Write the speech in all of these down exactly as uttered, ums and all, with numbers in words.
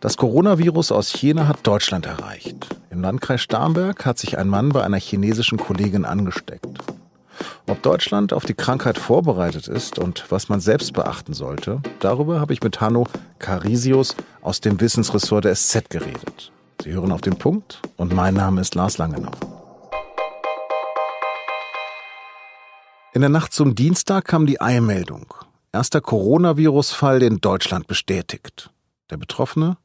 Das Coronavirus aus China hat Deutschland erreicht. Im Landkreis Starnberg hat sich ein Mann bei einer chinesischen Kollegin angesteckt. Ob Deutschland auf die Krankheit vorbereitet ist und was man selbst beachten sollte, darüber habe ich mit Hanno Carisius aus dem Wissensressort der S Z geredet. Sie hören auf den Punkt und mein Name ist Lars Langenau. In der Nacht zum Dienstag kam die Eilmeldung. Erster Coronavirus-Fall in Deutschland bestätigt. Der Betroffene?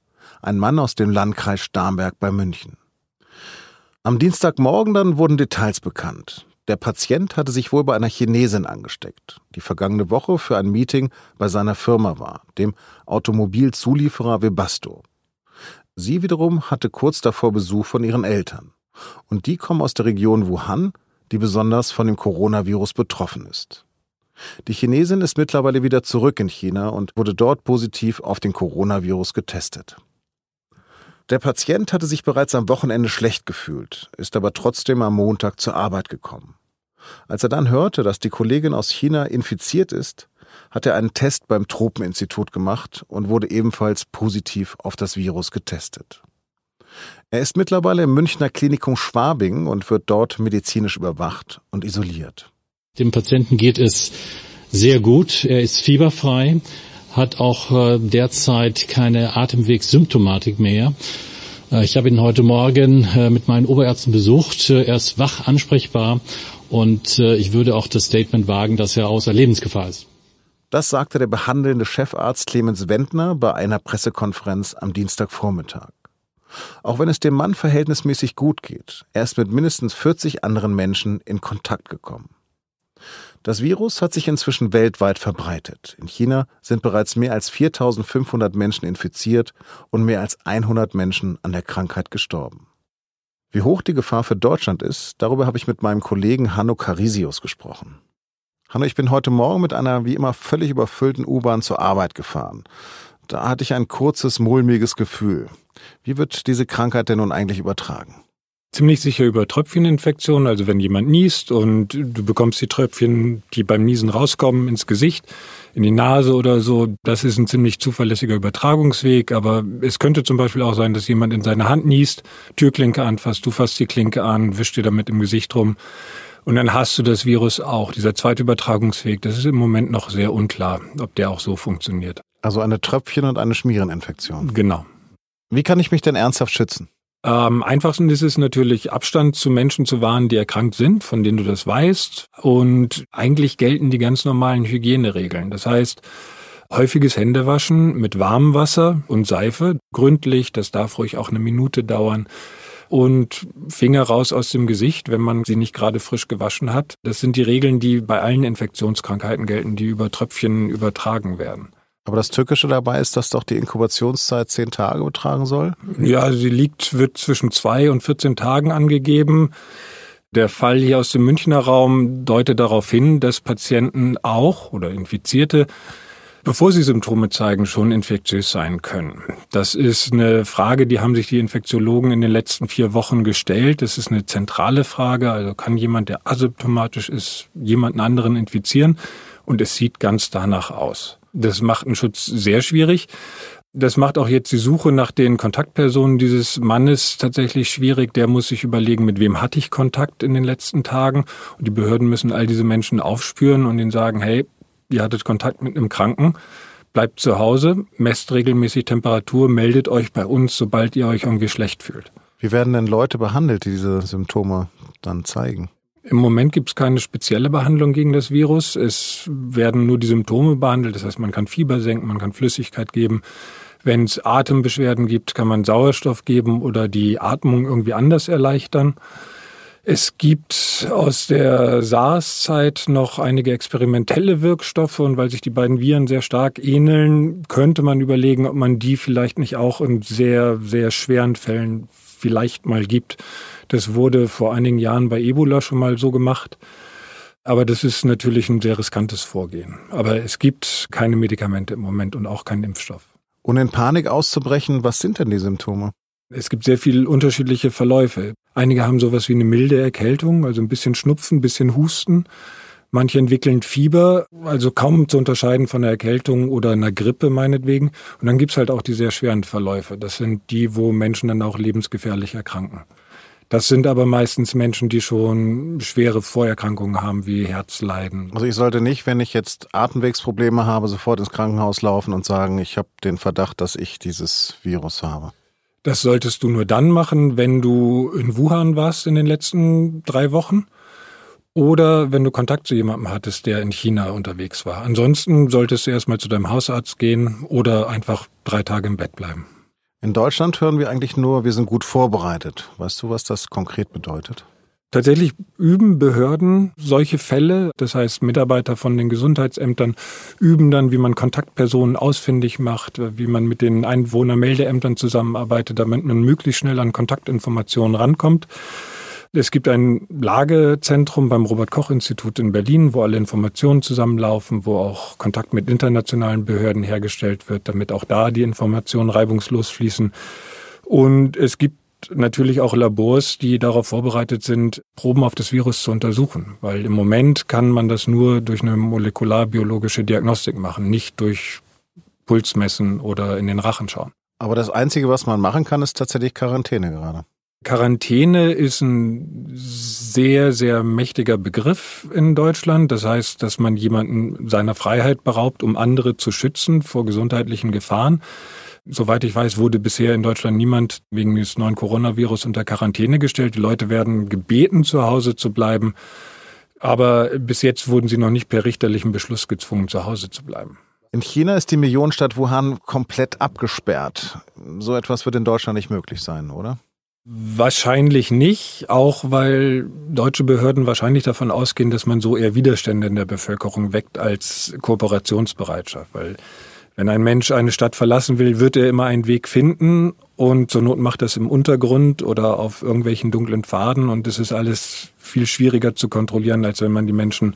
Ein Mann aus dem Landkreis Starnberg bei München. Am Dienstagmorgen dann wurden Details bekannt. Der Patient hatte sich wohl bei einer Chinesin angesteckt, die vergangene Woche für ein Meeting bei seiner Firma war, dem Automobilzulieferer Webasto. Sie wiederum hatte kurz davor Besuch von ihren Eltern. Und die kommen aus der Region Wuhan, die besonders von dem Coronavirus betroffen ist. Die Chinesin ist mittlerweile wieder zurück in China und wurde dort positiv auf den Coronavirus getestet. Der Patient hatte sich bereits am Wochenende schlecht gefühlt, ist aber trotzdem am Montag zur Arbeit gekommen. Als er dann hörte, dass die Kollegin aus China infiziert ist, hat er einen Test beim Tropeninstitut gemacht und wurde ebenfalls positiv auf das Virus getestet. Er ist mittlerweile im Münchner Klinikum Schwabing und wird dort medizinisch überwacht und isoliert. Dem Patienten geht es sehr gut. Er ist fieberfrei, hat auch derzeit keine Atemwegssymptomatik mehr. Ich habe ihn heute Morgen mit meinen Oberärzten besucht. Er ist wach ansprechbar und ich würde auch das Statement wagen, dass er außer Lebensgefahr ist. Das sagte der behandelnde Chefarzt Clemens Wendtner bei einer Pressekonferenz am Dienstagvormittag. Auch wenn es dem Mann verhältnismäßig gut geht, er ist mit mindestens vierzig anderen Menschen in Kontakt gekommen. Das Virus hat sich inzwischen weltweit verbreitet. In China sind bereits mehr als viertausendfünfhundert Menschen infiziert und mehr als hundert Menschen an der Krankheit gestorben. Wie hoch die Gefahr für Deutschland ist, darüber habe ich mit meinem Kollegen Hanno Carisius gesprochen. Hanno, ich bin heute Morgen mit einer wie immer völlig überfüllten U-Bahn zur Arbeit gefahren. Da hatte ich ein kurzes, mulmiges Gefühl. Wie wird diese Krankheit denn nun eigentlich übertragen? Ziemlich sicher über Tröpfcheninfektionen, also wenn jemand niest und du bekommst die Tröpfchen, die beim Niesen rauskommen, ins Gesicht, in die Nase oder so. Das ist ein ziemlich zuverlässiger Übertragungsweg, aber es könnte zum Beispiel auch sein, dass jemand in seine Hand niest, Türklinke anfasst, du fasst die Klinke an, wischst dir damit im Gesicht rum und dann hast du das Virus auch. Dieser zweite Übertragungsweg, das ist im Moment noch sehr unklar, ob der auch so funktioniert. Also eine Tröpfchen- und eine Schmiereninfektion. Genau. Wie kann ich mich denn ernsthaft schützen? Am einfachsten ist es natürlich, Abstand zu Menschen zu wahren, die erkrankt sind, von denen du das weißt. Und eigentlich gelten die ganz normalen Hygieneregeln. Das heißt, häufiges Händewaschen mit warmem Wasser und Seife, gründlich, das darf ruhig auch eine Minute dauern. Und Finger raus aus dem Gesicht, wenn man sie nicht gerade frisch gewaschen hat. Das sind die Regeln, die bei allen Infektionskrankheiten gelten, die über Tröpfchen übertragen werden. Aber das Tückische dabei ist, dass doch die Inkubationszeit zehn Tage betragen soll? Ja, sie liegt, wird zwischen zwei und vierzehn Tagen angegeben. Der Fall hier aus dem Münchner Raum deutet darauf hin, dass Patienten auch oder Infizierte, bevor sie Symptome zeigen, schon infektiös sein können. Das ist eine Frage, die haben sich die Infektiologen in den letzten vier Wochen gestellt. Das ist eine zentrale Frage. Also kann jemand, der asymptomatisch ist, jemanden anderen infizieren? Und es sieht ganz danach aus. Das macht einen Schutz sehr schwierig. Das macht auch jetzt die Suche nach den Kontaktpersonen dieses Mannes tatsächlich schwierig. Der muss sich überlegen, mit wem hatte ich Kontakt in den letzten Tagen. Und die Behörden müssen all diese Menschen aufspüren und ihnen sagen, hey, ihr hattet Kontakt mit einem Kranken, bleibt zu Hause, messt regelmäßig Temperatur, meldet euch bei uns, sobald ihr euch irgendwie schlecht fühlt. Wie werden denn Leute behandelt, die diese Symptome dann zeigen? Im Moment gibt es keine spezielle Behandlung gegen das Virus. Es werden nur die Symptome behandelt. Das heißt, man kann Fieber senken, man kann Flüssigkeit geben. Wenn es Atembeschwerden gibt, kann man Sauerstoff geben oder die Atmung irgendwie anders erleichtern. Es gibt aus der SARS-Zeit noch einige experimentelle Wirkstoffe. Und weil sich die beiden Viren sehr stark ähneln, könnte man überlegen, ob man die vielleicht nicht auch in sehr, sehr schweren Fällen vielleicht mal gibt. Das wurde vor einigen Jahren bei Ebola schon mal so gemacht. Aber das ist natürlich ein sehr riskantes Vorgehen. Aber es gibt keine Medikamente im Moment und auch keinen Impfstoff. Und in Panik auszubrechen, was sind denn die Symptome? Es gibt sehr viele unterschiedliche Verläufe. Einige haben sowas wie eine milde Erkältung, also ein bisschen Schnupfen, ein bisschen Husten. Manche entwickeln Fieber, also kaum zu unterscheiden von einer Erkältung oder einer Grippe meinetwegen. Und dann gibt es halt auch die sehr schweren Verläufe. Das sind die, wo Menschen dann auch lebensgefährlich erkranken. Das sind aber meistens Menschen, die schon schwere Vorerkrankungen haben, wie Herzleiden. Also ich sollte nicht, wenn ich jetzt Atemwegsprobleme habe, sofort ins Krankenhaus laufen und sagen, ich habe den Verdacht, dass ich dieses Virus habe. Das solltest du nur dann machen, wenn du in Wuhan warst in den letzten drei Wochen oder wenn du Kontakt zu jemandem hattest, der in China unterwegs war. Ansonsten solltest du erstmal zu deinem Hausarzt gehen oder einfach drei Tage im Bett bleiben. In Deutschland hören wir eigentlich nur, wir sind gut vorbereitet. Weißt du, was das konkret bedeutet? Tatsächlich üben Behörden solche Fälle, das heißt Mitarbeiter von den Gesundheitsämtern üben dann, wie man Kontaktpersonen ausfindig macht, wie man mit den Einwohnermeldeämtern zusammenarbeitet, damit man möglichst schnell an Kontaktinformationen rankommt. Es gibt ein Lagezentrum beim Robert-Koch-Institut in Berlin, wo alle Informationen zusammenlaufen, wo auch Kontakt mit internationalen Behörden hergestellt wird, damit auch da die Informationen reibungslos fließen. Und es gibt natürlich auch Labors, die darauf vorbereitet sind, Proben auf das Virus zu untersuchen. Weil im Moment kann man das nur durch eine molekularbiologische Diagnostik machen, nicht durch Pulsmessen oder in den Rachen schauen. Aber das Einzige, was man machen kann, ist tatsächlich Quarantäne gerade. Quarantäne ist ein sehr, sehr mächtiger Begriff in Deutschland. Das heißt, dass man jemanden seiner Freiheit beraubt, um andere zu schützen vor gesundheitlichen Gefahren. Soweit ich weiß, wurde bisher in Deutschland niemand wegen des neuen Coronavirus unter Quarantäne gestellt. Die Leute werden gebeten, zu Hause zu bleiben. Aber bis jetzt wurden sie noch nicht per richterlichen Beschluss gezwungen, zu Hause zu bleiben. In China ist die Millionenstadt Wuhan komplett abgesperrt. So etwas wird in Deutschland nicht möglich sein, oder? Wahrscheinlich nicht, auch weil deutsche Behörden wahrscheinlich davon ausgehen, dass man so eher Widerstände in der Bevölkerung weckt als Kooperationsbereitschaft. Weil wenn ein Mensch eine Stadt verlassen will, wird er immer einen Weg finden und zur Not macht das im Untergrund oder auf irgendwelchen dunklen Pfaden und es ist alles viel schwieriger zu kontrollieren, als wenn man die Menschen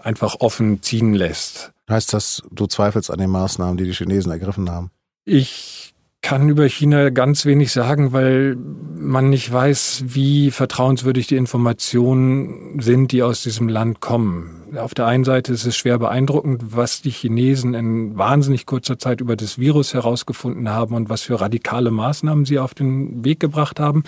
einfach offen ziehen lässt. Heißt das, du zweifelst an den Maßnahmen, die die Chinesen ergriffen haben? Ich Ich kann über China ganz wenig sagen, weil man nicht weiß, wie vertrauenswürdig die Informationen sind, die aus diesem Land kommen. Auf der einen Seite ist es schwer beeindruckend, was die Chinesen in wahnsinnig kurzer Zeit über das Virus herausgefunden haben und was für radikale Maßnahmen sie auf den Weg gebracht haben.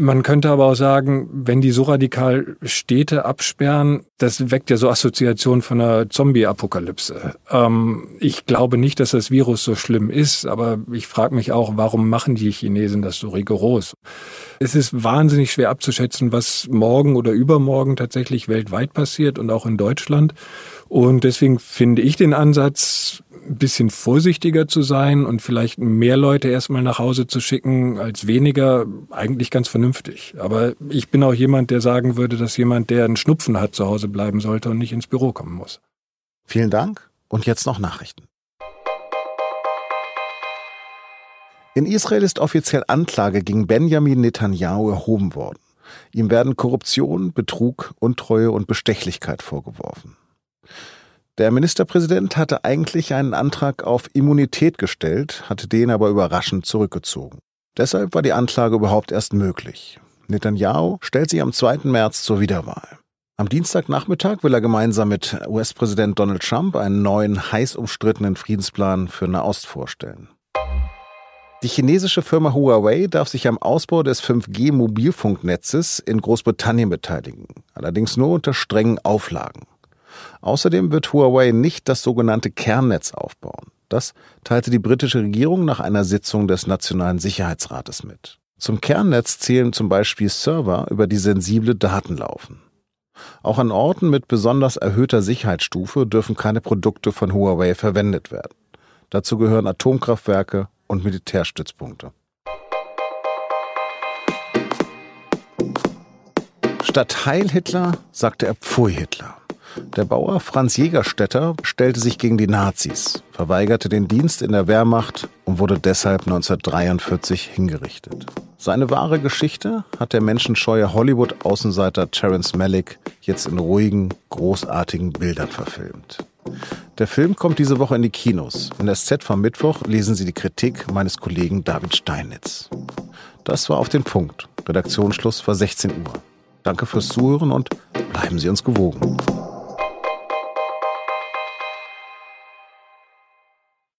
Man könnte aber auch sagen, wenn die so radikal Städte absperren, das weckt ja so Assoziationen von einer Zombie-Apokalypse. Ähm, ich glaube nicht, dass das Virus so schlimm ist, aber ich frage mich auch, warum machen die Chinesen das so rigoros? Es ist wahnsinnig schwer abzuschätzen, was morgen oder übermorgen tatsächlich weltweit passiert und auch in Deutschland. Und deswegen finde ich den Ansatz, ein bisschen vorsichtiger zu sein und vielleicht mehr Leute erstmal nach Hause zu schicken als weniger, eigentlich ganz vernünftig. Aber ich bin auch jemand, der sagen würde, dass jemand, der einen Schnupfen hat, zu Hause bleiben sollte und nicht ins Büro kommen muss. Vielen Dank. Und jetzt noch Nachrichten. In Israel ist offiziell Anklage gegen Benjamin Netanyahu erhoben worden. Ihm werden Korruption, Betrug, Untreue und Bestechlichkeit vorgeworfen. Der Ministerpräsident hatte eigentlich einen Antrag auf Immunität gestellt, hatte den aber überraschend zurückgezogen. Deshalb war die Anklage überhaupt erst möglich. Netanyahu stellt sich am zweiten März zur Wiederwahl. Am Dienstagnachmittag will er gemeinsam mit U S-Präsident Donald Trump einen neuen, heiß umstrittenen Friedensplan für Nahost vorstellen. Die chinesische Firma Huawei darf sich am Ausbau des fünf G-Mobilfunknetzes in Großbritannien beteiligen, allerdings nur unter strengen Auflagen. Außerdem wird Huawei nicht das sogenannte Kernnetz aufbauen. Das teilte die britische Regierung nach einer Sitzung des Nationalen Sicherheitsrates mit. Zum Kernnetz zählen zum Beispiel Server, über die sensible Daten laufen. Auch an Orten mit besonders erhöhter Sicherheitsstufe dürfen keine Produkte von Huawei verwendet werden. Dazu gehören Atomkraftwerke und Militärstützpunkte. Statt Heil Hitler sagte er Pfui Hitler. Der Bauer Franz Jägerstätter stellte sich gegen die Nazis, verweigerte den Dienst in der Wehrmacht und wurde deshalb neunzehnhundertdreiundvierzig hingerichtet. Seine wahre Geschichte hat der menschenscheue Hollywood-Außenseiter Terence Malick jetzt in ruhigen, großartigen Bildern verfilmt. Der Film kommt diese Woche in die Kinos. In der S Z vom Mittwoch lesen Sie die Kritik meines Kollegen David Steinitz. Das war auf den Punkt. Redaktionsschluss war sechzehn Uhr. Danke fürs Zuhören und bleiben Sie uns gewogen.